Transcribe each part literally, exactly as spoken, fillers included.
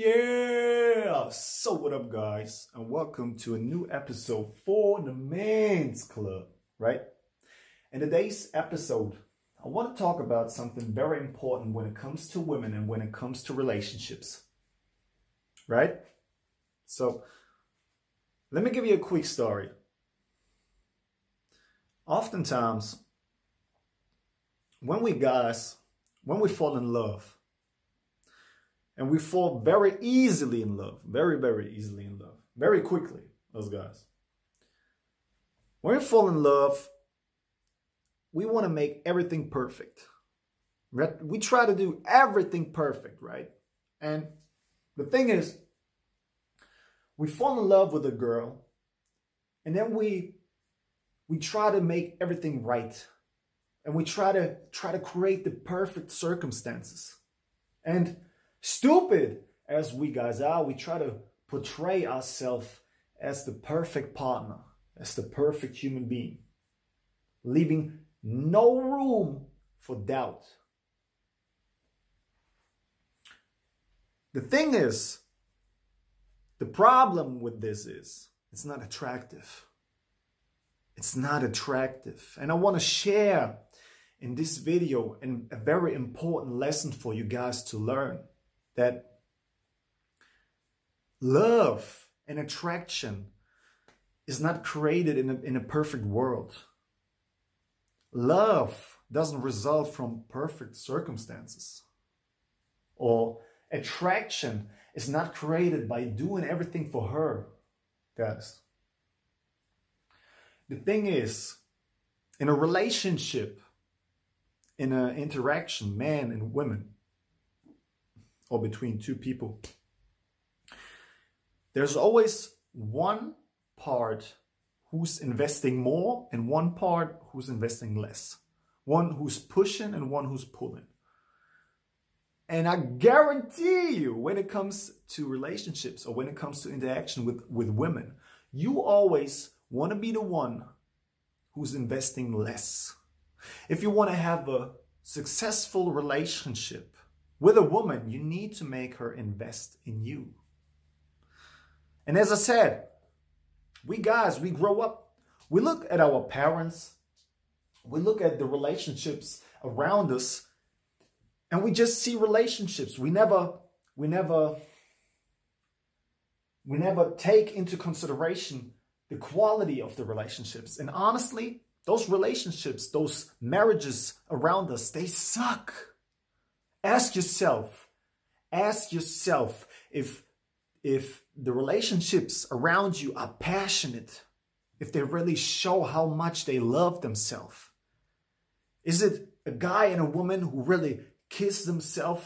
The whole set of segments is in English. Yeah! So what up, guys, and welcome to a new episode for the Man's Club, right? In today's episode, I want to talk about something very important when it comes to women and when it comes to relationships, right? So let me give you a quick story. Oftentimes, when we guys, when we fall in love, and we fall very easily in love, very, very easily in love, very quickly, those guys. When we fall in love, we want to make everything perfect. We try to do everything perfect, right? And the thing is, we fall in love with a girl, and then we we try to make everything right, and we try to try to create the perfect circumstances. And stupid as we guys are, we try to portray ourselves as the perfect partner, as the perfect human being, leaving no room for doubt. The thing is, the problem with this is, it's not attractive. It's not attractive. And I want to share in this video a very important lesson for you guys to learn. That love and attraction is not created in a, in a perfect world. Love doesn't result from perfect circumstances. Or attraction is not created by doing everything for her, guys. The thing is, in a relationship, in an interaction, man and woman, or between two people, there's always one part who's investing more and one part who's investing less. One who's pushing and one who's pulling. And I guarantee you, when it comes to relationships or when it comes to interaction with, with women, you always want to be the one who's investing less. If you want to have a successful relationship with a woman, you need to make her invest in you. And as I said, we guys, we grow up. We look at our parents. We look at the relationships around us. And we just see relationships. We never, we never, we never take into consideration the quality of the relationships. And honestly, those relationships, those marriages around us, they suck. Ask yourself, ask yourself if, if the relationships around you are passionate, if they really show how much they love themselves. Is it a guy and a woman who really kiss themselves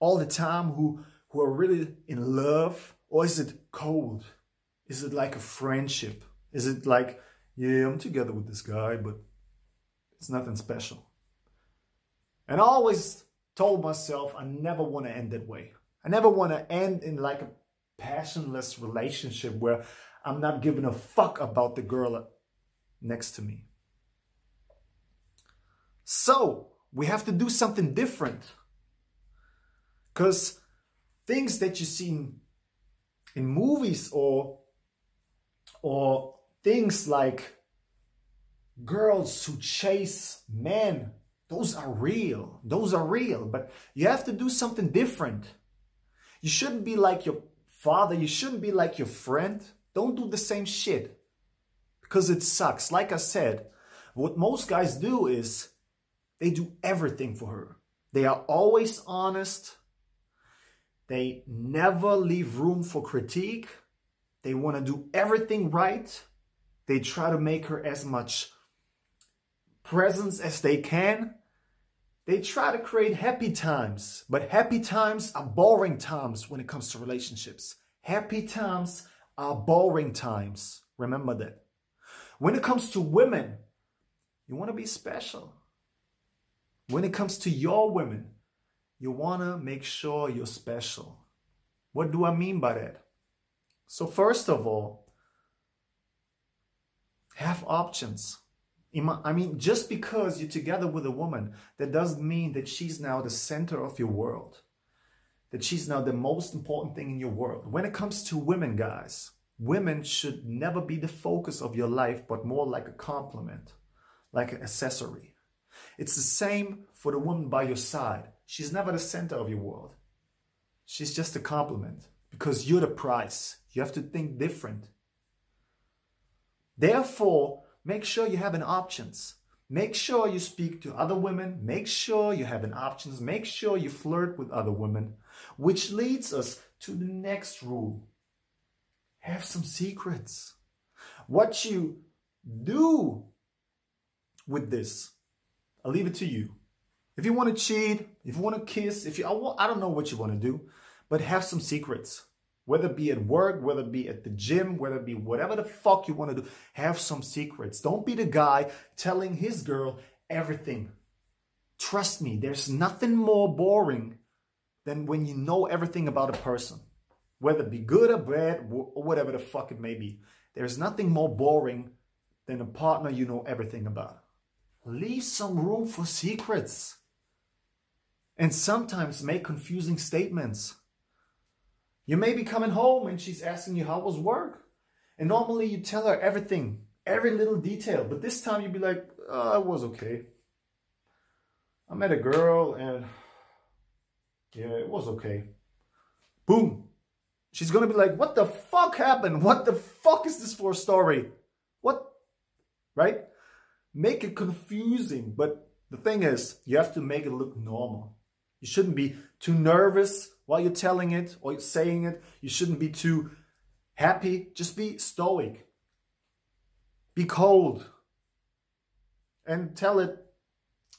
all the time, who, who are really in love? Or is it cold? Is it like a friendship? Is it like, yeah, I'm together with this guy, but it's nothing special? And I always told myself, I never want to end that way. I never want to end in like a passionless relationship where I'm not giving a fuck about the girl next to me. So we have to do something different. Because things that you see in, in movies or, or things like girls who chase men, those are real. Those are real. But you have to do something different. You shouldn't be like your father. You shouldn't be like your friend. Don't do the same shit. Because it sucks. Like I said, what most guys do is they do everything for her. They are always honest. They never leave room for critique. They want to do everything right. They try to make her as much presence as they can. They try to create happy times, but happy times are boring times when it comes to relationships. Happy times are boring times. Remember that. When it comes to women, you want to be special. When it comes to your women, you want to make sure you're special. What do I mean by that? So first of all, have options. I mean, just because you're together with a woman, that doesn't mean that she's now the center of your world. that she's now the most important thing in your world. When it comes to women, guys, women should never be the focus of your life, but more like a complement, like an accessory. It's the same for the woman by your side. She's never the center of your world. She's just a complement because you're the prize. You have to think different. Therefore, make sure you have an options. Make sure you speak to other women. Make sure you have an options. Make sure you flirt with other women. Which leads us to the next rule. Have some secrets. What you do with this, I'll leave it to you. If you want to cheat, if you want to kiss, if you, I don't know what you want to do, but have some secrets. Whether it be at work, whether it be at the gym, whether it be whatever the fuck you want to do, have some secrets. Don't be the guy telling his girl everything. Trust me, there's nothing more boring than when you know everything about a person. Whether it be good or bad, or whatever the fuck it may be. There's nothing more boring than a partner you know everything about. Leave some room for secrets. And sometimes make confusing statements. You may be coming home and she's asking you how was work. And normally you tell her everything, every little detail. But this time you'd be like, oh, it was okay. I met a girl and yeah, it was okay. Boom. She's going to be like, what the fuck happened? What the fuck is this for a story? What? Right? Make it confusing. But the thing is, you have to make it look normal. You shouldn't be too nervous while you're telling it or you're saying it. You shouldn't be too happy. Just be stoic. Be cold. And tell it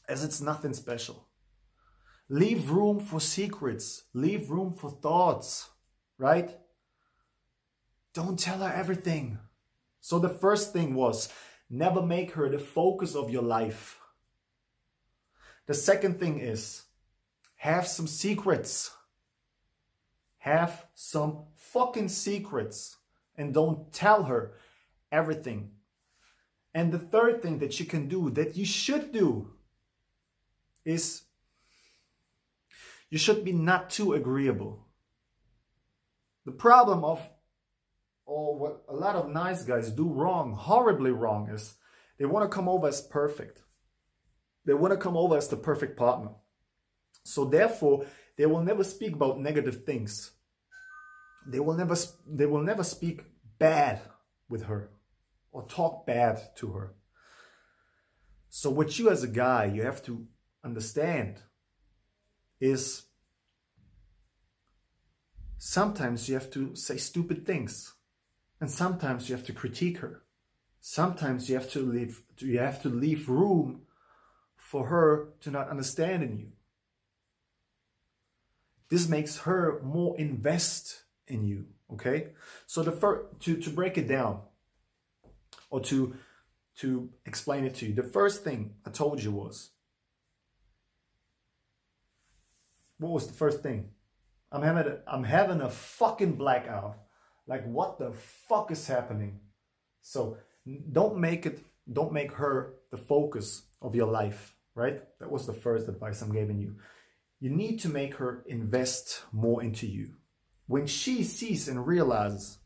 as it's nothing special. Leave room for secrets. Leave room for thoughts, right? Don't tell her everything. So the first thing was, never make her the focus of your life. The second thing is, have some secrets. Have some fucking secrets. And don't tell her everything. And the third thing that you can do, that you should do, is you should be not too agreeable. The problem of, or what a lot of nice guys do wrong, horribly wrong, is they want to come over as perfect. They want to come over as the perfect partner. So therefore, they will never speak about negative things. They will never, they will never speak bad with her or talk bad to her. So what you as a guy, you have to understand is sometimes you have to say stupid things and sometimes you have to critique her. Sometimes you have to leave, you have to leave room for her to not understand in you. This makes her more invest in you, okay? So the first, to, to break it down or to, to explain it to you, the first thing I told you was, what was the first thing? I'm having a, I'm having a fucking blackout. Like, what the fuck is happening? So don't make it, don't make her the focus of your life, right? That was the first advice I'm giving you. You need to make her invest more into you. When she sees and realizes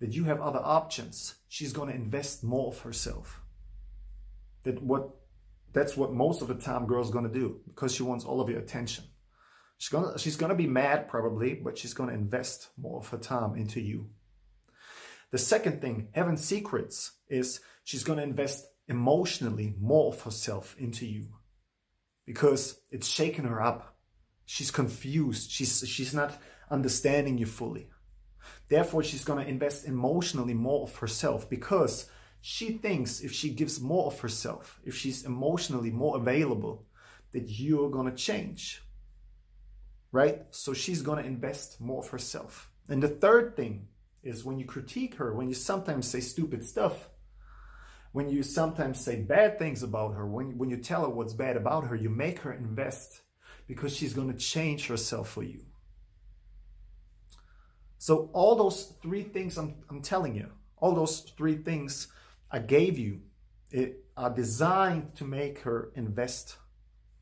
that you have other options, she's going to invest more of herself. That what, that's what most of the time girls going to do because she wants all of your attention. She's going she's going to be mad probably, but she's going to invest more of her time into you. The second thing, having secrets, is she's going to invest emotionally more of herself into you because it's shaking her up. She's confused. She's, she's not understanding you fully. Therefore, she's going to invest emotionally more of herself because she thinks if she gives more of herself, if she's emotionally more available, that you're going to change, right? So she's going to invest more of herself. And the third thing is when you critique her, when you sometimes say stupid stuff, when you sometimes say bad things about her, when, when you tell her what's bad about her, you make her invest because she's going to change herself for you. So all those three things I'm, I'm telling you, all those three things I gave you it, are designed to make her invest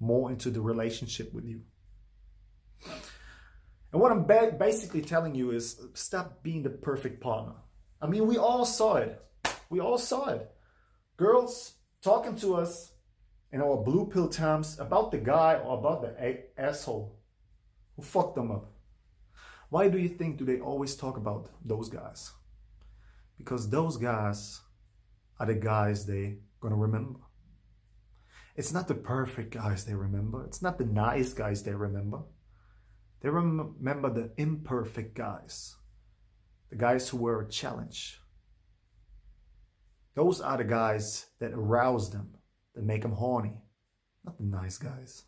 more into the relationship with you. And what I'm ba basically telling you is stop being the perfect partner. I mean, we all saw it. We all saw it. Girls talking to us in our blue pill terms about the guy or about the asshole who fucked them up. Why do you think do they always talk about those guys? Because those guys are the guys they're gonna remember. It's not the perfect guys they remember. It's not the nice guys they remember. They rem remember the imperfect guys. The guys who were a challenge. Those are the guys that arouse them, that make them horny. Not the nice guys.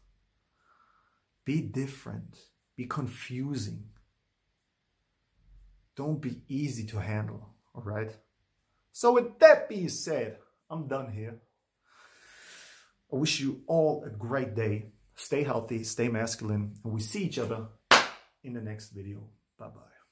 Be different. Be confusing. Don't be easy to handle, all right? So with that being said, I'm done here. I wish you all a great day. Stay healthy, stay masculine, and we see each other in the next video. Bye-bye.